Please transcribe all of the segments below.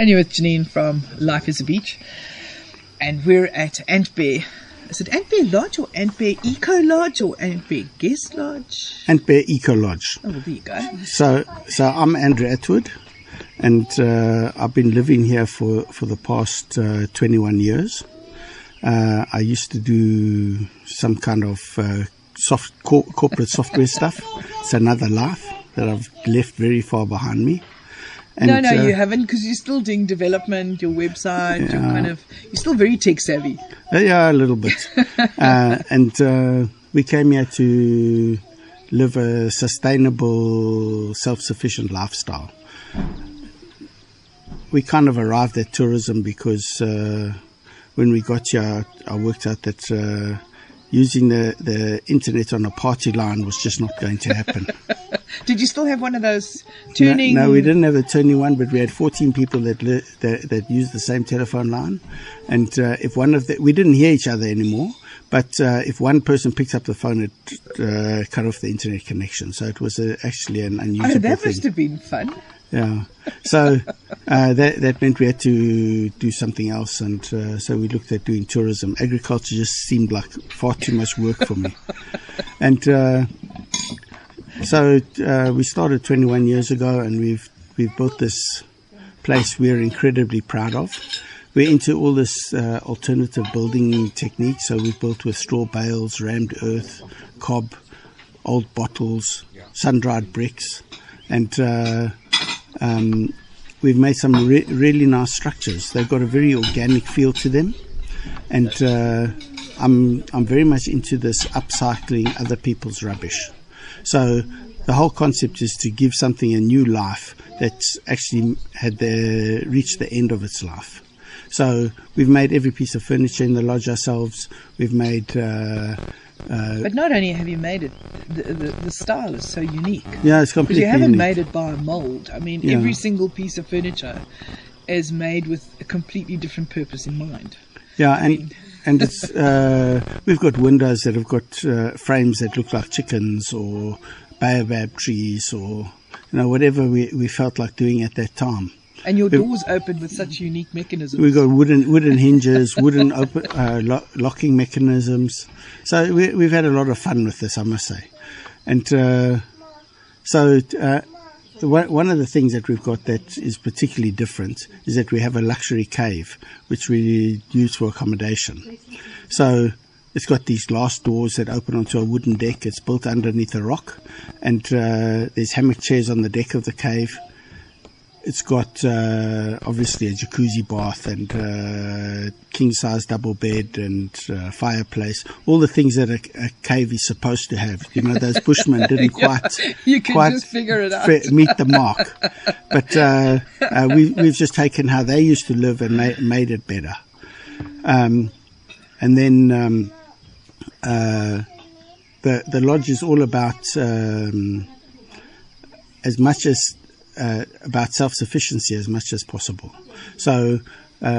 And you're with Janine from Life is a Beach. And we're at Antbear. Is it Antbear Lodge or Antbear Eco Lodge or Antbear Guest Lodge? Antbear Eco Lodge. Oh, well, there you go. So I'm Andrew Atwood, and I've been living here for the past 21 years. I used to do some kind of corporate software stuff. It's another life that I've left very far behind me. And no, you haven't, because you're still doing development, your website, yeah. You're still very tech savvy. Yeah, a little bit. We came here to live a sustainable, self-sufficient lifestyle. We kind of arrived at tourism because when we got here, I worked out that using the internet on a party line was just not going to happen. Did you still have one of those turning? No, we didn't have a turning one, but we had 14 people that used the same telephone line. And if one of we didn't hear each other anymore, but if one person picked up the phone, it cut off the internet connection. So it was actually an unusual thing. Oh, that must have been fun. Yeah. So that meant we had to do something else. And so we looked at doing tourism. Agriculture just seemed like far too much work for me. And So we started 21 years ago, and we've built this place we're incredibly proud of. We're into all this alternative building technique, so we've built with straw bales, rammed earth, cob, old bottles, sun-dried bricks, and we've made some really nice structures. They've got a very organic feel to them, and I'm very much into this upcycling other people's rubbish. So the whole concept is to give something a new life that's actually had reached the end of its life. So we've made every piece of furniture in the lodge ourselves. We've made... but not only have you made it, the style is so unique. Yeah, it's completely unique. Because you haven't made it by a mould. I mean, yeah. Every single piece of furniture is made with a completely different purpose in mind. Yeah, and it's we've got windows that have got frames that look like chickens or baobab trees or whatever we felt like doing at that time. And your doors open with such unique mechanisms. We've got wooden hinges, wooden locking mechanisms. So we've had a lot of fun with this, I must say. And one of the things that we've got that is particularly different is that we have a luxury cave, which we use for accommodation. So it's got these glass doors that open onto a wooden deck. It's built underneath a rock, and there's hammock chairs on the deck of the cave. It's got obviously a jacuzzi bath and king-size double bed and fireplace. All the things that a cave is supposed to have. Those bushmen didn't quite just figure it out. Meet the mark. But we've just taken how they used to live and made it better. The lodge is all about about self-sufficiency as much as possible. So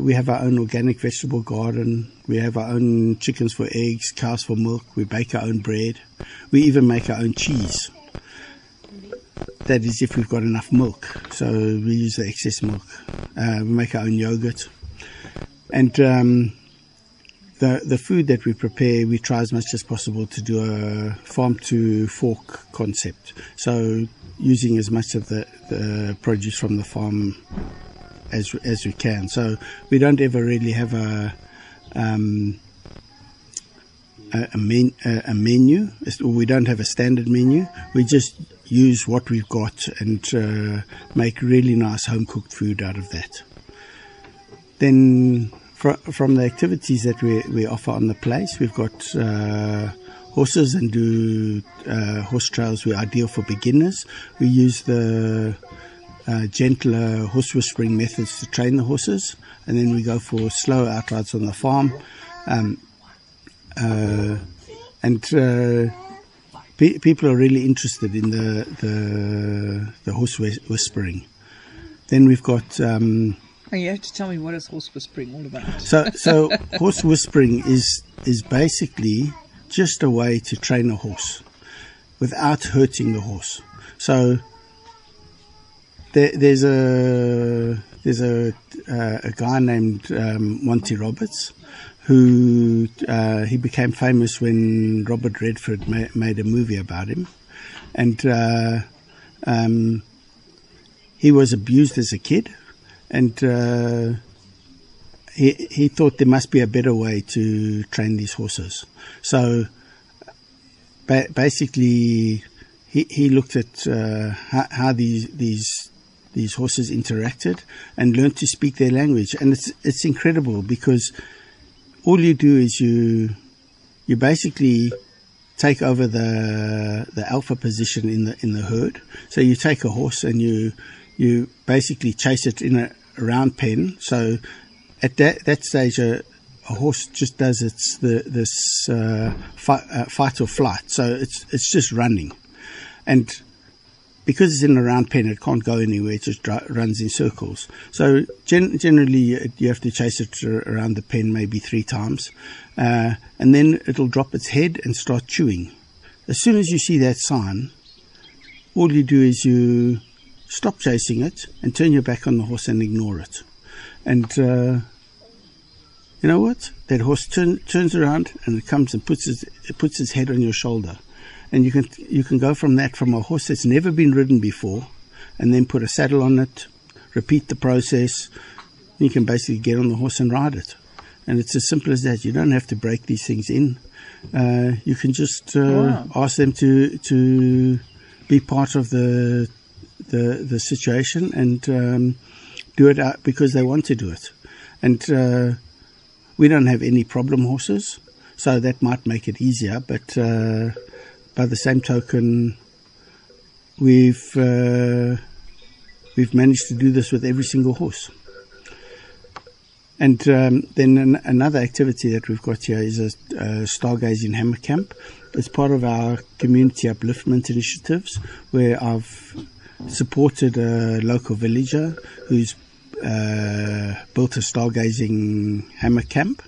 we have our own organic vegetable garden. We have our own chickens for eggs, cows for milk. We bake our own bread. We even make our own cheese. That is if we've got enough milk. So we use the excess milk. We make our own yogurt. And the food that we prepare, we try as much as possible to do a farm-to-fork concept. So using as much of the produce from the farm as we can. So we don't ever really have a menu. We don't have a standard menu. We just use what we've got and make really nice home-cooked food out of that. Then from the activities that we offer on the place, we've got... horses and do horse trails. We're ideal for beginners. We use the gentler horse whispering methods to train the horses, and then we go for slow outrides on the farm. People are really interested in the horse whispering. Then we've got... you have to tell me, what is horse whispering all about? So horse whispering is basically just a way to train a horse without hurting the horse. So there's a There's a guy named Monty Roberts, who he became famous when Robert Redford made a movie about him, and he was abused as a kid, and he thought there must be a better way to train these horses. So basically, he looked at how these horses interacted and learned to speak their language. And it's incredible, because all you do is you basically take over the alpha position in the herd. So you take a horse and you basically chase it in a round pen. So at that stage, a horse just does fight or flight. So it's just running, and because it's in a round pen, it can't go anywhere. It just runs in circles. So generally, you have to chase it around the pen maybe 3 times, and then it'll drop its head and start chewing. As soon as you see that sign, all you do is you stop chasing it and turn your back on the horse and ignore it. And you know what? That horse turns around and it comes and puts its head on your shoulder. And you can go from that, from a horse that's never been ridden before, and then put a saddle on it, repeat the process, and you can basically get on the horse and ride it. And it's as simple as that. You don't have to break these things in. You can just ask them to be part of the situation and do it out because they want to do it. And we don't have any problem horses, so that might make it easier, but by the same token, we've managed to do this with every single horse. And then another activity that we've got here is a stargazing hammock camp. It's part of our community upliftment initiatives, where I've supported a local villager who's built a stargazing hammock camp,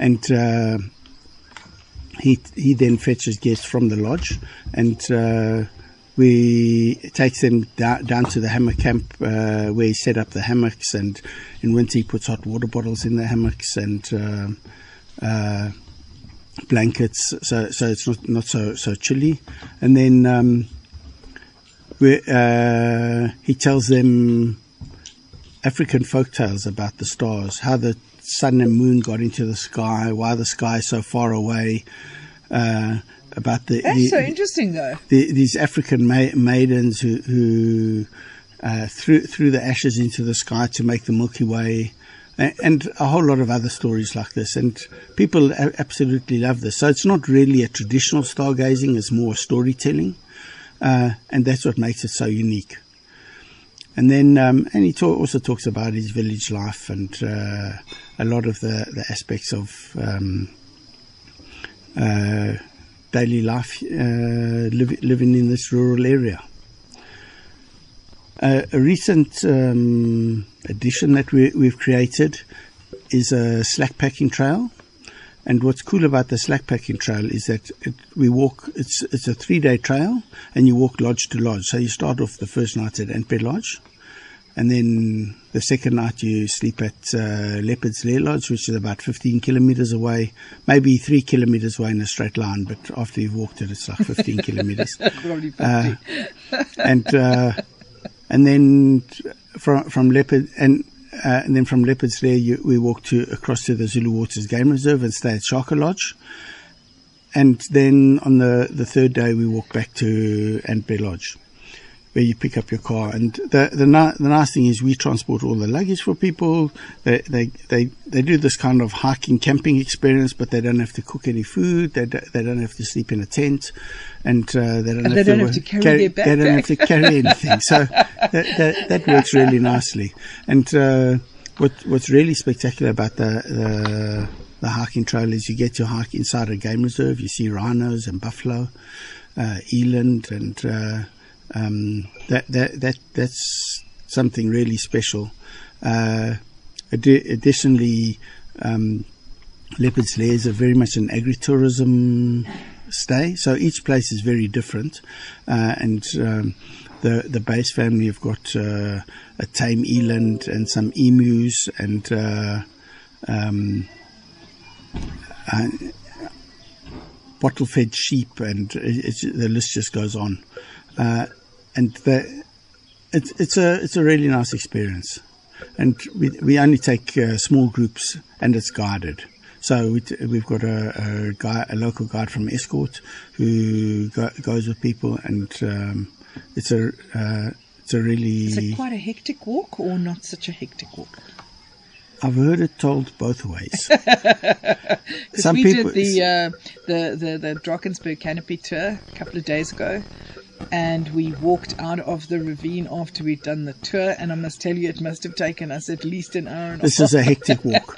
and He then fetches guests from the lodge, and we takes them down to the hammock camp where he set up the hammocks, and in winter he puts hot water bottles in the hammocks and blankets, so it's not so chilly. And then he tells them African folktales about the stars, how the sun and moon got into the sky, why the sky is so far away, about the... That's so interesting, though. These African maidens who threw the ashes into the sky to make the Milky Way, and a whole lot of other stories like this. And people absolutely love this. So it's not really a traditional stargazing, it's more storytelling, and that's what makes it so unique. And then he also talks about his village life and a lot of the aspects of daily life living in this rural area. A recent addition that we've created is a slackpacking trail. And what's cool about the slackpacking trail is that we walk. It's a 3-day trail, and you walk lodge to lodge. So you start off the first night at Ant Ped Lodge, and then the second night you sleep at Leopard's Lair Lodge, which is about 15 kilometers away, maybe 3 kilometers away in a straight line. But after you've walked it, it's like 15 kilometers. Probably 50. And then from Leopard and then from Leopard's Lair, we walk across to the Zulu Waters Game Reserve and stay at Shaka Lodge. And then on the 3rd day, we walk back to Antbear Lodge, where you pick up your car. And the nice thing is we transport all the luggage for people. They do this kind of hiking, camping experience, but they don't have to cook any food. They don't have to sleep in a tent, and they don't have to carry anything. So that works really nicely. And what's really spectacular about the hiking trail is you get to hike inside a game reserve. You see rhinos and buffalo, eland, and that's something really special. Additionally, Leopard's Lair is very much an agritourism stay, so each place is very different, and The base family have got a tame eland and some emus, and bottle-fed sheep, and the list just goes on. And it's a really nice experience. And we only take small groups, and it's guided. So we've got a local guide from Escort who goes with people, and it's a really... Is it quite a hectic walk, or not such a hectic walk? I've heard it told both ways. Some we people did the Drakensberg canopy tour a couple of days ago, and we walked out of the ravine after we'd done the tour, and I must tell you, it must have taken us at least an hour and a half. This is a hectic walk.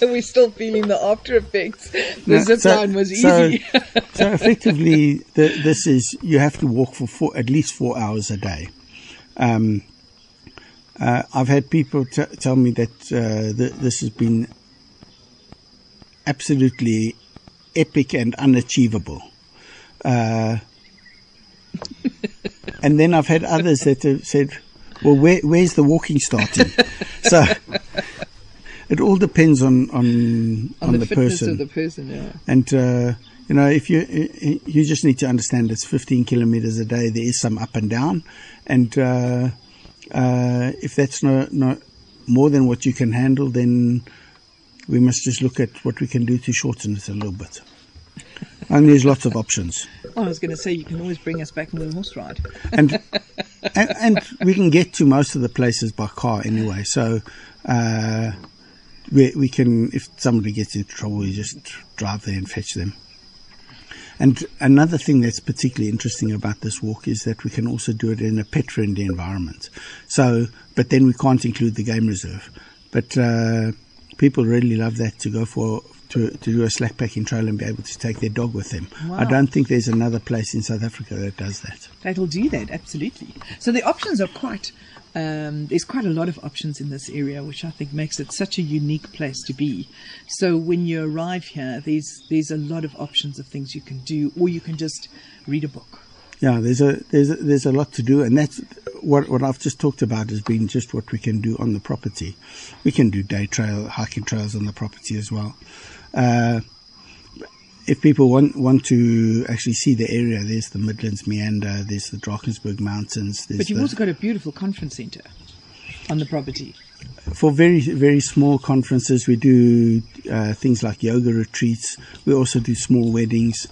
We're still feeling the after effects. The zip line was easy. So effectively, this is, you have to walk for at least four hours a day. I've had people tell me that this has been absolutely epic and unachievable. And then I've had others that have said, well, where's the walking starting? So it all depends on the fitness person. Of the person, yeah. And if you just need to understand it's 15 kilometers a day. There is some up and down, and if that's not more than what you can handle, then we must just look at what we can do to shorten it a little bit. And there's lots of options. Well, I was going to say, you can always bring us back with a horse ride. and we can get to most of the places by car anyway. So we can, if somebody gets into trouble, we just drive there and fetch them. And another thing that's particularly interesting about this walk is that we can also do it in a pet-friendly environment. So, but then we can't include the game reserve. But people really love that, to go to do a slack packing trail and be able to take their dog with them. Wow. I don't think there's another place in South Africa that does that. That'll do that, absolutely. So the options are quite, there's quite a lot of options in this area, which I think makes it such a unique place to be. So when you arrive here, there's a lot of options of things you can do, or you can just read a book. Yeah, there's a lot to do, and that's what I've just talked about has been just what we can do on the property. We can do day trail, hiking trails on the property as well. If people want to actually see the area, there's the Midlands Meander, there's the Drakensberg Mountains. But you've also got a beautiful conference centre on the property. For very, very small conferences, we do things like yoga retreats. We also do small weddings.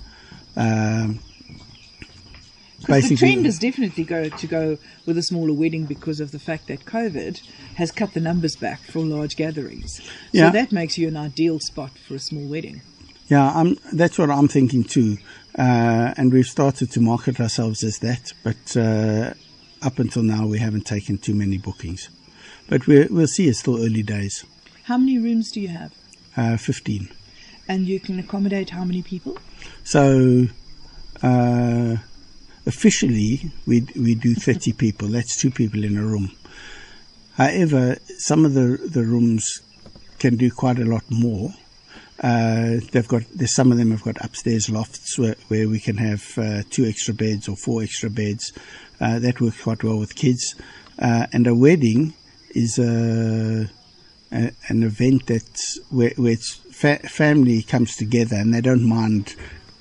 Basically, the trend is definitely to go with a smaller wedding because of the fact that COVID has cut the numbers back for large gatherings. Yeah. So that makes you an ideal spot for a small wedding. Yeah, that's what I'm thinking too. And we've started to market ourselves as that, but up until now we haven't taken too many bookings. But we'll see, it's still early days. How many rooms do you have? 15. And you can accommodate how many people? So... officially, we do 30 people. That's 2 people in a room. However, some of the rooms can do quite a lot more. Some of them have got upstairs lofts where we can have 2 extra beds or 4 extra beds. That works quite well with kids. And a wedding is an event that's where it's family comes together, and they don't mind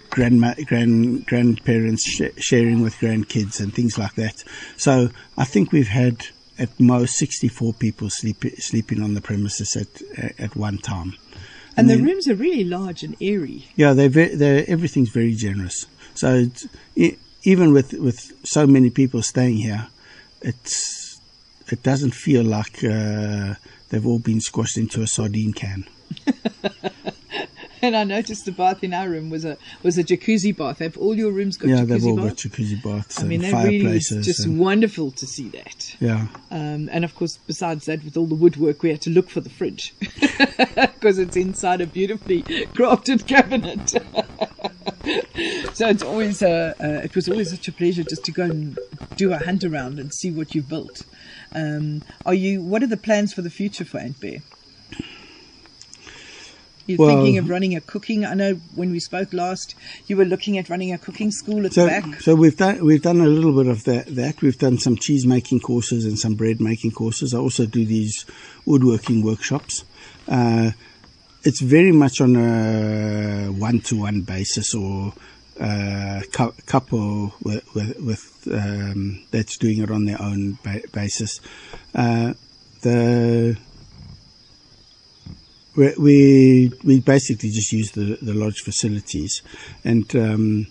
grandparents sharing with grandkids and things like that. So I think we've had at most 64 people sleeping on the premises at one time. And the rooms are really large and airy. Yeah, everything's very generous. So even with so many people staying here, it doesn't feel like they've all been squashed into a sardine can. And I noticed the bath in our room was a jacuzzi bath. Have all your rooms got jacuzzi baths? Yeah, they've all got jacuzzi baths and fireplaces. I mean, that really is just wonderful to see that. Yeah. And, of course, besides that, with all the woodwork, we had to look for the fridge because it's inside a beautifully crafted cabinet. So it's always it was always such a pleasure just to go and do a hunt around and see what you've built. What are the plans for the future for Antbear? You're thinking of running a cooking. I know when we spoke last, you were looking at running a cooking school at the back. So we've done a little bit of that. We've done some cheese making courses and some bread making courses. I also do these woodworking workshops. It's very much on a one-to-one basis, or a couple with that's doing it on their own basis. We basically just use the lodge facilities, and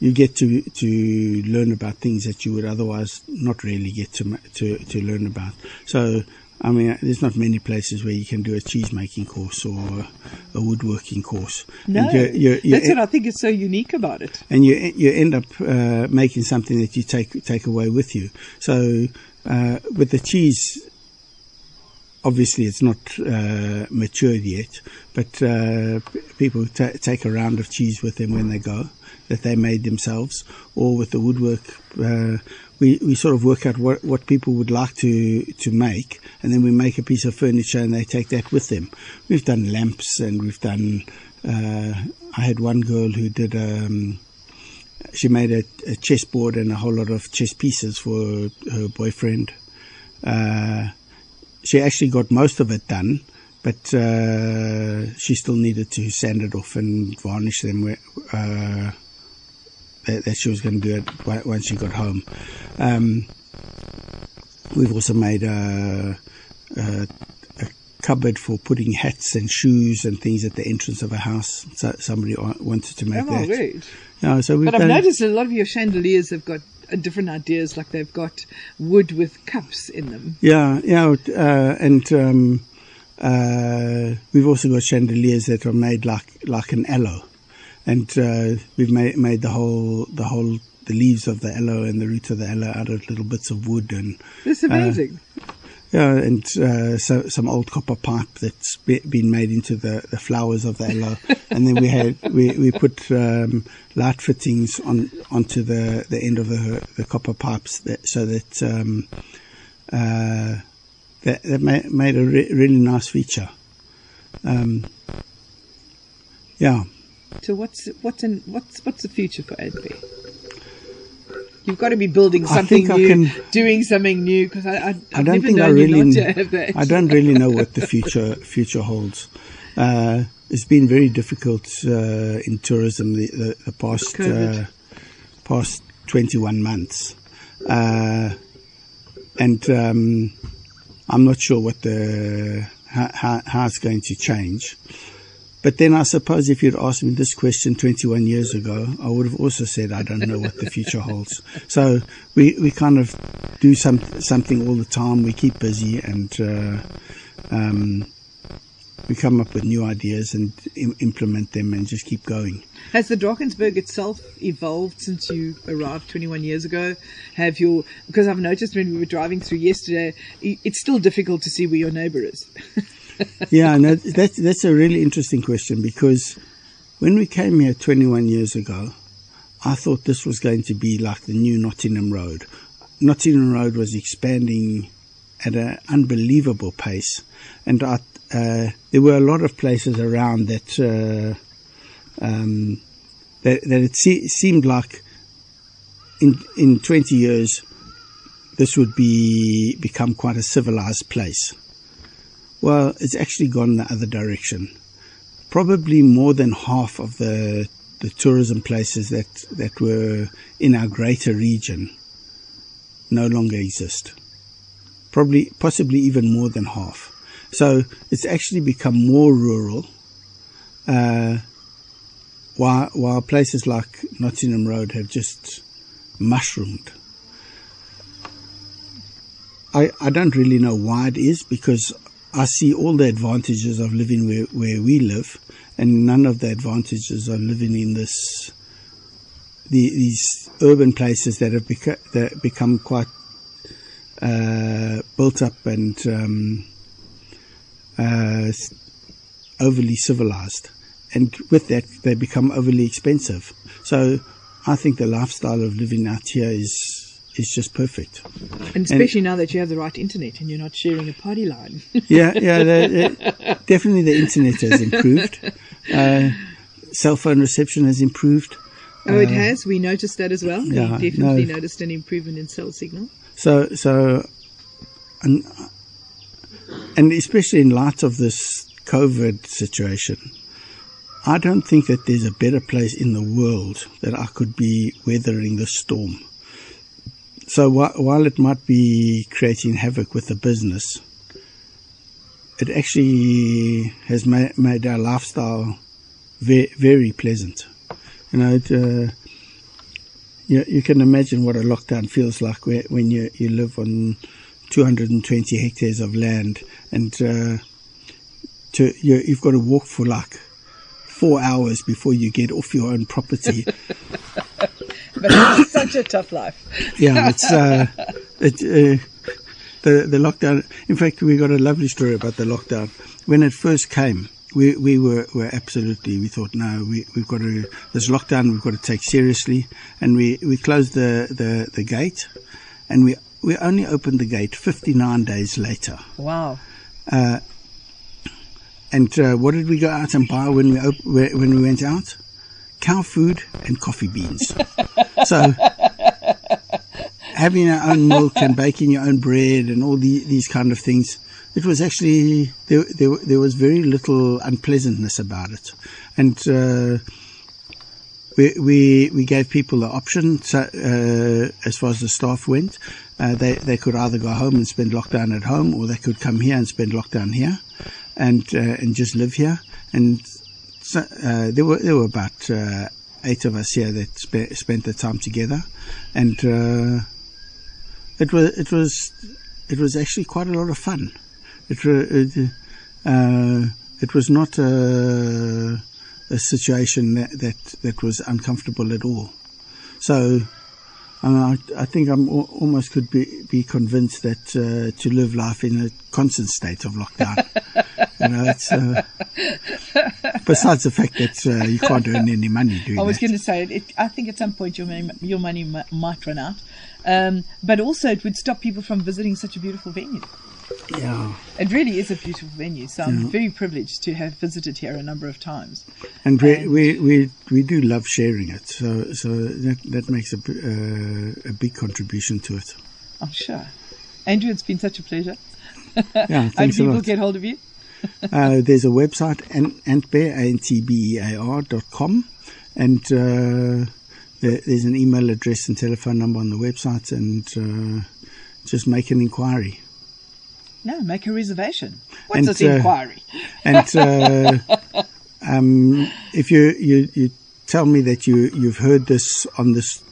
you get to learn about things that you would otherwise not really get to learn about. So I mean, there's not many places where you can do a cheese making course or a woodworking course. No, that's what I think is so unique about it. And you end up making something that you take away with you. So with the cheese, obviously, it's not matured yet, but people take a round of cheese with them when they go, that they made themselves. Or with the woodwork, we sort of work out what people would like to make, and then we make a piece of furniture and they take that with them. We've done lamps, and we've done... I had one girl who did... she made a chessboard and a whole lot of chess pieces for her boyfriend. She actually got most of it done, but she still needed to sand it off and varnish them that she was going to do it once she got home. We've also made a cupboard for putting hats and shoes and things at the entrance of a house. So somebody wanted to make that. Right. No, so we've I've noticed a lot of your chandeliers have got different ideas, like they've got wood with cups in them. We've also got chandeliers that are made like an aloe, and we've made the leaves of the aloe and the root of the aloe out of little bits of wood. And it's amazing. So some old copper pipe that's been made into the flowers of the aloe, and then we put light fittings onto the end of the copper pipes, that made a really nice feature. So what's the future for Antbear? You've got to be building something new, doing something new, because I don't think I really I don't really know what the future holds. It's been very difficult in tourism the past 21 months, and I'm not sure what how it's going to change. But then I suppose if you'd asked me this question 21 years ago, I would have also said, I don't know what the future holds. So we kind of do something all the time. We keep busy, and we come up with new ideas and implement them and just keep going. Has the Drakensberg itself evolved since you arrived 21 years ago? Because I've noticed when we were driving through yesterday, it's still difficult to see where your neighbour is. Yeah, no, that's a really interesting question, because when we came here 21 years ago, I thought this was going to be like the new Nottingham Road. Nottingham Road was expanding at an unbelievable pace, and there were a lot of places around that it seemed like in 20 years this would become quite a civilized place. Well, it's actually gone the other direction. Probably more than half of the tourism places that were in our greater region no longer exist. Possibly even more than half. So it's actually become more rural. While places like Nottingham Road have just mushroomed. I don't really know why it is, because I see all the advantages of living where we live, and none of the advantages of living in these urban places that have become quite built up and overly civilized. And with that, they become overly expensive. So I think the lifestyle of living out here is it's just perfect. And especially now that you have the right internet and you're not sharing a party line. Definitely the internet has improved. Cell phone reception has improved. Oh, it has. We noticed that as well. Yeah, we definitely noticed an improvement in cell signal. And especially in light of this COVID situation, I don't think that there's a better place in the world that I could be weathering the storm. So while it might be creating havoc with the business, it actually has made our lifestyle very, very pleasant. You know, you can imagine what a lockdown feels like when you live on 220 hectares of land, and you've got to walk for like 4 hours before you get off your own property. But it's such a tough life. Yeah, it's the lockdown. In fact, we got a lovely story about the lockdown. When it first came, we thought this lockdown we've got to take seriously, and we closed the gate, and we only opened the gate 59 days later. Wow. And what did we go out and buy when we went out? Cow food and coffee beans. So having our own milk and baking your own bread and all these kind of things, it was actually there was very little unpleasantness about it, and we gave people the option. So, as far as the staff went, they could either go home and spend lockdown at home, or they could come here and spend lockdown here, and just live here. And so, there were about 8 of us here that spent the time together, and it was actually quite a lot of fun. It was not a situation that was uncomfortable at all. So I think I'm almost could be convinced that to live life in a constant state of lockdown. You know, it's, besides the fact that you can't earn any money doing that. I was going to say, I think at some point your money might run out, but also it would stop people from visiting such a beautiful venue. Yeah, it really is a beautiful venue. So I'm very privileged to have visited here a number of times. And we do love sharing it. So that makes a big contribution to it. I'm sure, Andrew. It's been such a pleasure. Yeah, thanks. How do people get hold of you? There's a website, antbear.com, and there's an email address and telephone number on the website, and just make an inquiry. No, make a reservation. What's this inquiry? And if you tell me that you've heard this on this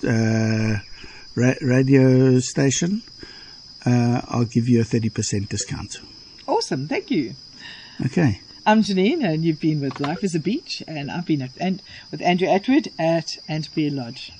radio station, I'll give you a 30% discount. Awesome, thank you. Okay. I'm Janine, and you've been with Life is a Beach, and I've been with Andrew Atwood at Antbear Lodge.